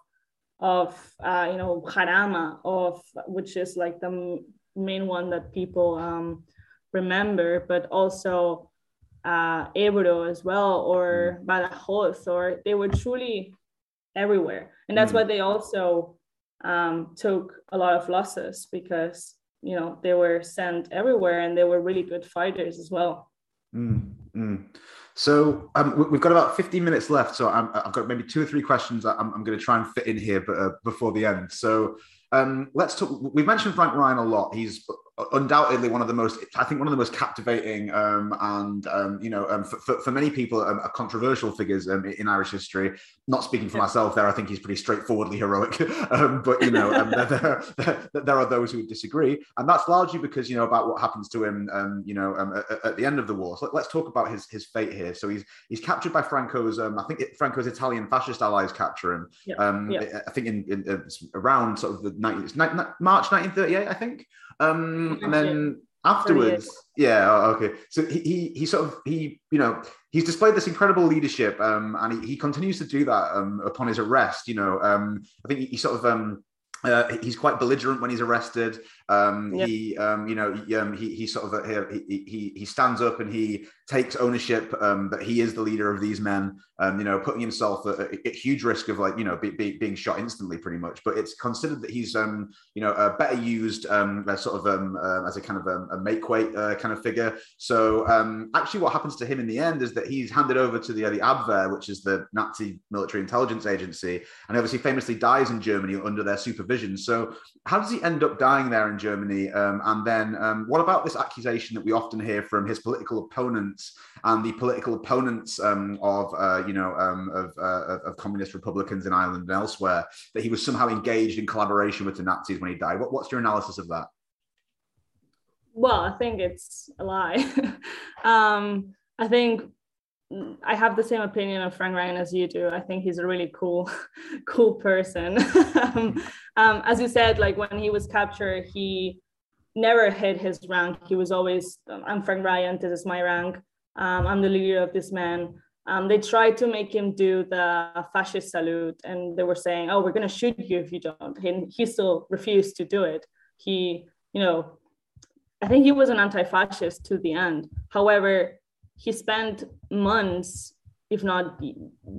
Jarama, which is like the main one that people remember, but also Ebro as well, or Badajoz, or they were truly everywhere. And that's why they also took a lot of losses, because they were sent everywhere, and they were really good fighters as well. So we've got about 15 minutes left, so I've got maybe two or three questions I'm going to try and fit in here but before the end. So let's talk. We've mentioned Frank Ryan a lot. He's undoubtedly one of the most captivating for many people, a controversial figures in Irish history. Not speaking for myself there, I think he's pretty straightforwardly heroic. There are those who would disagree, and that's largely because about what happens to him at the end of the war. So let's talk about his fate here. So he's captured by Franco's Franco's Italian fascist allies capture him. I think in around sort of the March 1938, I think. And then afterwards, so he sort of, he's displayed this incredible leadership, and he continues to do that upon his arrest. I think he sort of he's quite belligerent when he's arrested. He stands up and he takes ownership that he is the leader of these men. Putting himself at huge risk of being shot instantly, pretty much. But it's considered that he's better used as a kind of a make weight kind of figure. So actually, what happens to him in the end is that he's handed over to the Abwehr, which is the Nazi military intelligence agency, and obviously famously dies in Germany under their supervision. So how does he end up dying there in Germany? And then what about this accusation that we often hear from his political opponents and the political opponents of communist Republicans in Ireland and elsewhere, that he was somehow engaged in collaboration with the Nazis when he died? What's your analysis of that? Well, I think it's a lie. I think I have the same opinion of Frank Ryan as you do. I think he's a really cool person. As you said, like when he was captured, he never hid his rank. He was always, I'm Frank Ryan, this is my rank. I'm the leader of this man. They tried to make him do the fascist salute, and they were saying, oh, we're going to shoot you if you don't. And he still refused to do it. I think he was an anti-fascist to the end. However, he spent months, if not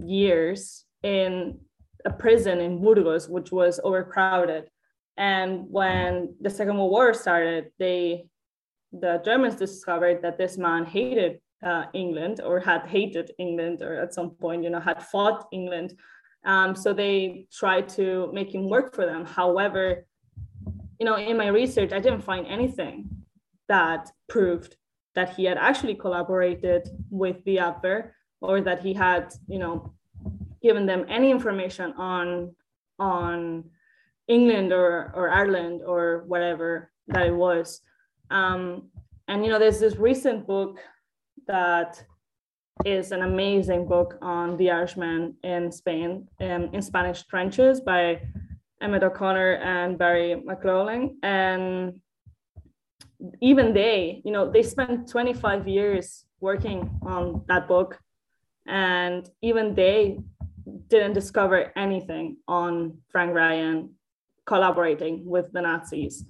years, in a prison in Burgos, which was overcrowded. And when the Second World War started, the Germans discovered that this man hated England, or had hated England, or at some point, you know, had fought England. So they tried to make him work for them. However, you know, in my research, I didn't find anything that proved that he had actually collaborated with the Abwehr, or that he had, you know, given them any information on England or Ireland or whatever that it was. And, you know, there's this recent book that is an amazing book on the Irishman in Spain, in Spanish Trenches, by Emmett O'Connor and Barry McClellan. And even they, you know, they spent 25 years working on that book, and even they didn't discover anything on Frank Ryan collaborating with the Nazis.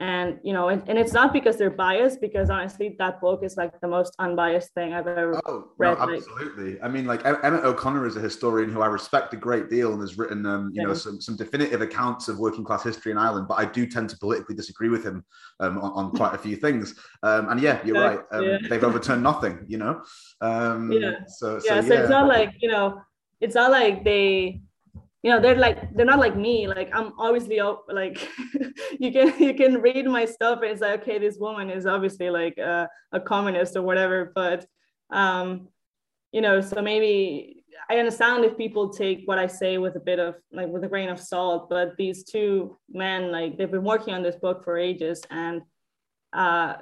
And, you know, and it's not because they're biased, because honestly, that book is like the most unbiased thing I've ever read. No, absolutely. I mean, like, Emmett O'Connor is a historian who I respect a great deal and has written, know, some definitive accounts of working class history in Ireland. But I do tend to politically disagree with him on quite a few things. And yeah, you're right. They've overturned nothing, you know. So it's not like, you know, it's not like they... You know, they're not like me. Like, I'm obviously like, you can read my stuff and it's like, okay, this woman is obviously like a communist or whatever. But, you know, so maybe I understand if people take what I say with a bit of like with a grain of salt. But these two men, like, they've been working on this book for ages, and I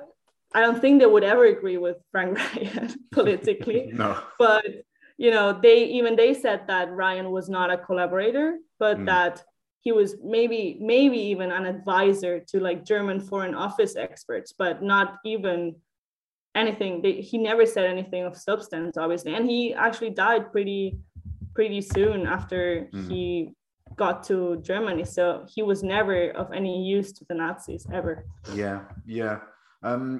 don't think they would ever agree with Frank Ryan politically. No, but. You know, they said that Ryan was not a collaborator, but that he was maybe even an advisor to like German Foreign Office experts, but not even anything. He never said anything of substance, obviously. And he actually died pretty soon after he got to Germany. So he was never of any use to the Nazis ever. Yeah.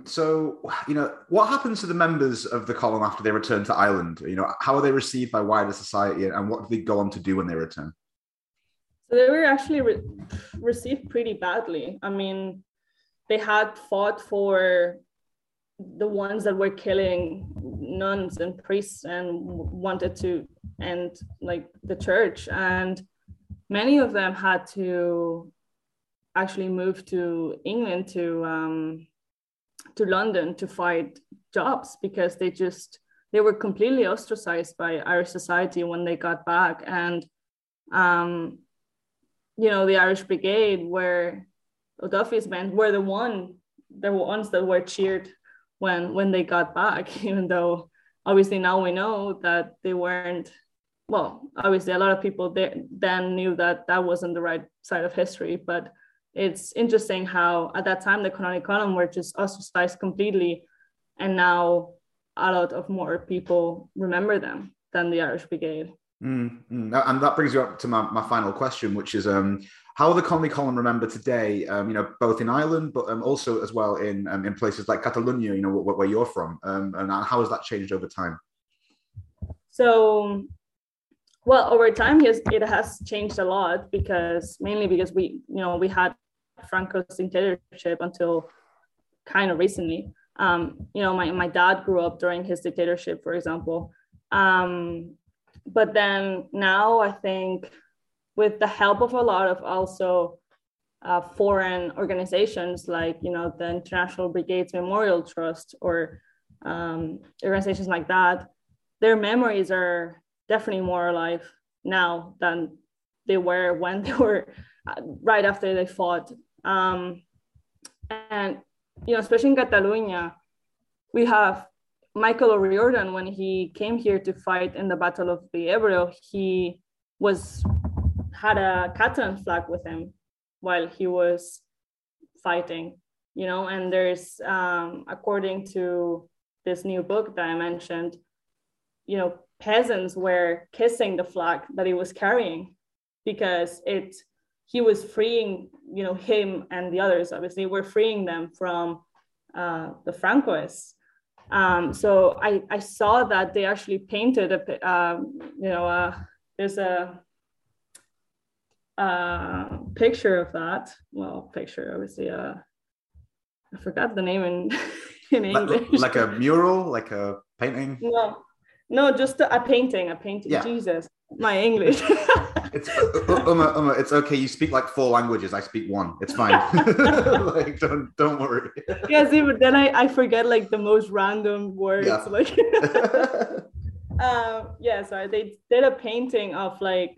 So, you know, what happens to the members of the column after they return to Ireland? You know, how are they received by wider society, and what do they go on to do when they return? So they were actually received pretty badly. I mean, they had fought for the ones that were killing nuns and priests and wanted to end like the church. And many of them had to actually move to England to London to find jobs, because they were completely ostracized by Irish society when they got back. And, you know, the Irish Brigade, where O'Duffy's men were the ones that were cheered when they got back, even though obviously now we know that they weren't. Well, obviously a lot of people then knew that wasn't the right side of history, but it's interesting how at that time the Connolly Column were just ostracized completely, and now a lot of more people remember them than the Irish Brigade. And that brings you up to my final question, which is how are the Connolly Column remembered today? You know, both in Ireland, but also as well in places like Catalonia, you know, where you're from, and how has that changed over time? So. Well, over time, yes, it has changed a lot, because we had Franco's dictatorship until kind of recently. You know, my dad grew up during his dictatorship, for example. But then now I think with the help of a lot of also foreign organizations like, you know, the International Brigades Memorial Trust or organizations like that, their memories are definitely more alive now than they were when they were right after they fought. And, you know, especially in Catalonia, we have Michael O'Riordan. When he came here to fight in the Battle of the Ebro, he had a Catalan flag with him while he was fighting, you know. And there's, according to this new book that I mentioned, you know, peasants were kissing the flag that he was carrying, because he was freeing, you know, him and the others obviously were freeing them from the Francoists. So I saw that they actually painted a, you know, there's a picture of that. Well, picture, obviously, I forgot the name in English. Like a mural, like a painting? No, just a painting. Yeah. Jesus, my English. It's Uma, it's okay. You speak like 4 languages. I speak 1. It's fine. Like, don't worry. Yeah, see, but then I forget like the most random words. Yeah. Like, so they did a painting of like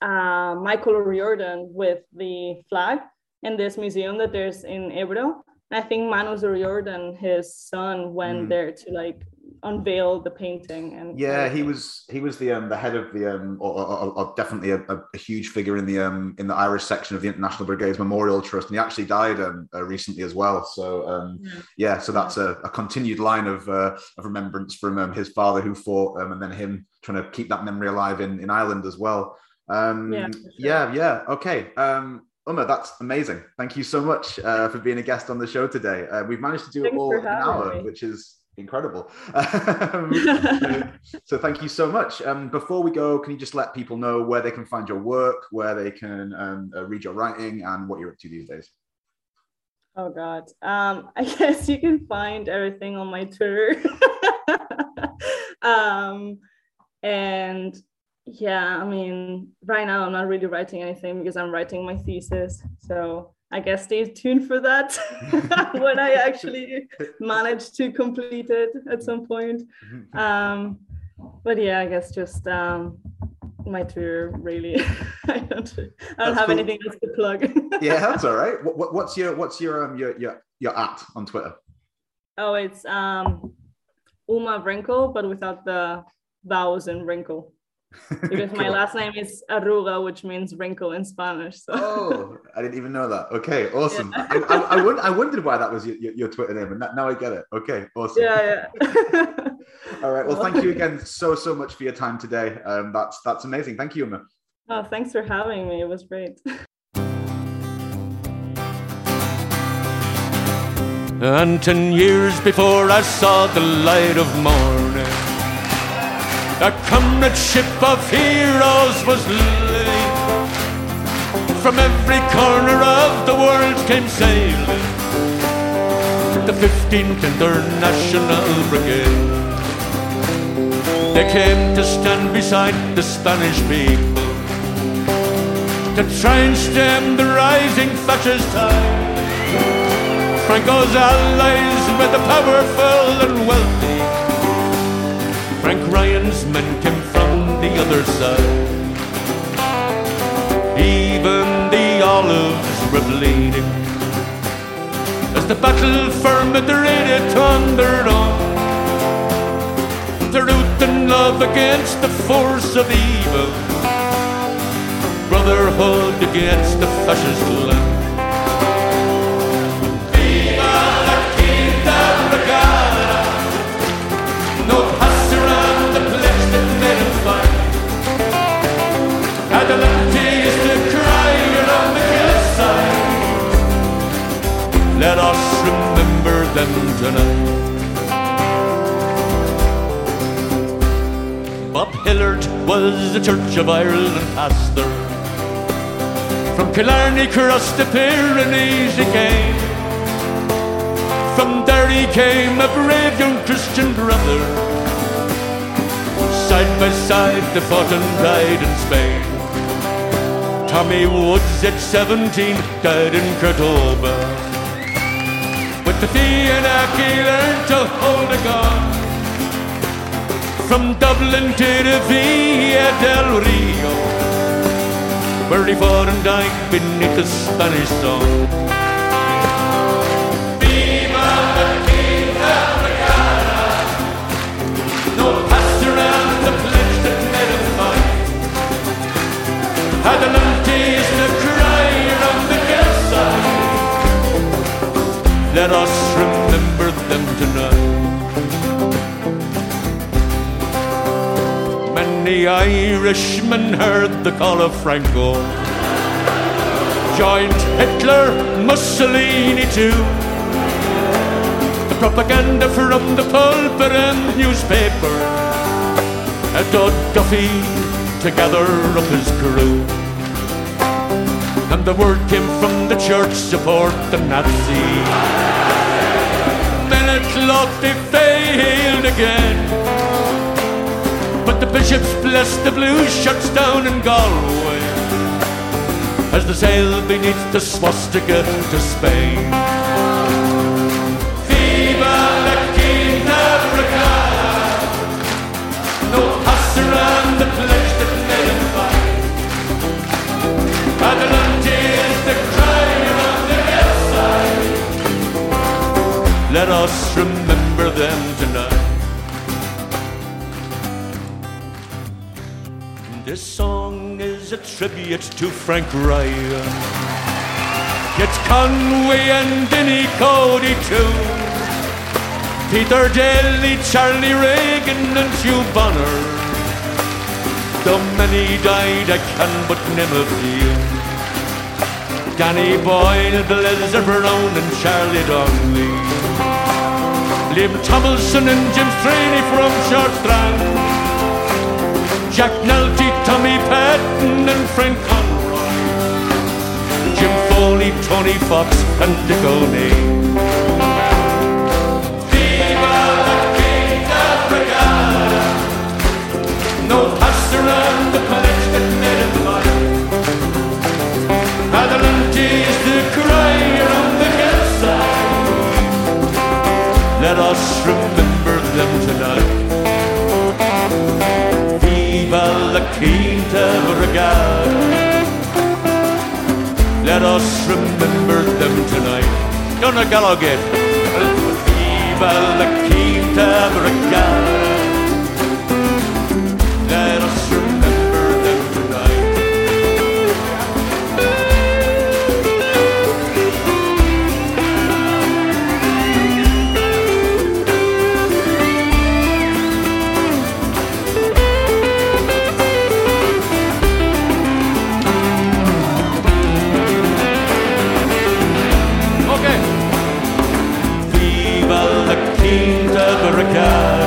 Michael O'Riordan with the flag in this museum that there's in Ebro. I think Manos O'Riordan, his son, went there to like unveil the painting. And he was the head of the or definitely a huge figure in the Irish section of the International Brigades Memorial Trust, and he actually died recently as well. So so that's a continued line of remembrance from his father who fought, and then him trying to keep that memory alive in Ireland as well. Uma, that's amazing. Thank you so much for being a guest on the show today. We've managed to do it all in an hour, which is incredible. So thank you so much. Before we go, can you just let people know where they can find your work, where they can read your writing, and what you're up to these days? Oh, God. I guess you can find everything on my Twitter. Right now I'm not really writing anything because I'm writing my thesis. So I guess stay tuned for that when I actually manage to complete it at some point. I guess just my Twitter, really. I don't have anything else to plug. Yeah, that's all right. What's your at on Twitter? Oh, it's Uma Wrinkle, but without the vowels and wrinkle. Because my last name is Arruga, which means wrinkle in Spanish. So. Oh, I didn't even know that. Okay, awesome. Yeah. I wondered why that was your Twitter name, and now I get it. Okay, awesome. Yeah. All right. Well, thank you again so much for your time today. That's amazing. Thank you, Uma. Oh, thanks for having me. It was great. And 10 years before I saw the light of morning, the comradeship of heroes was living. From every corner of the world came sailing the 15th International Brigade. They came to stand beside the Spanish people to try and stem the rising fascist tide. Franco's allies were the powerful and wealthy. Frank Ryan's men came from the other side. Even the olives were bleeding as the battle for Madrid thundered on. The root and love against the force of evil, brotherhood against the fascist land. Viva la Quinta Brigada. No Adelante is the crying on the hillside. Let us remember them tonight. Bob Hillard was a Church of Ireland pastor. From Killarney crossed the Pyrenees he came. From there he came a brave young Christian brother. Side by side they fought and died in Spain. Tommy Woods at 17 died in Cordoba. With the Fianna he learned to hold a gun. From Dublin to the Villa del Rio, where he fought and died beneath the Spanish sun. Adelante is the crier on the hillside. Let us remember them tonight. Many Irishmen heard the call of Franco, joined Hitler, Mussolini too. The propaganda from the pulpit and newspaper Eoin O'Duffy to gather up his crew. and the word came from the church, support the Nazis. Then at last they failed again, but the bishops blessed the blue shirts down in Galway as they sail beneath the swastika to Spain. Viva la Quinta Brigada, no pass around the pledge that they'll fight. Let us remember them tonight. This song is a tribute to Frank Ryan. It's Conway and Dinny Cody too, Peter Daly, Charlie Reagan and Hugh Bonner. Though many died, I can but name a few: Danny Boyle, Blizzard Brown and Charlie Donnelly, Liam Tomlinson and Jim Straney from Shortstrand, Jack Nalty, Tommy Patton and Frank Conroy, Jim Foley, Tony Fox and Dick O'Neill. Viva la Quinta Brigada, no pastor on the pledge that made it mine. Adelante is the crier on the hillside. Let us remember them tonight. Viva la Quinta Brigada. Let us remember them tonight. Donna Gallagher. Viva la Quinta Brigada. Let us remember them tonight. Viva la Quinta Brigada.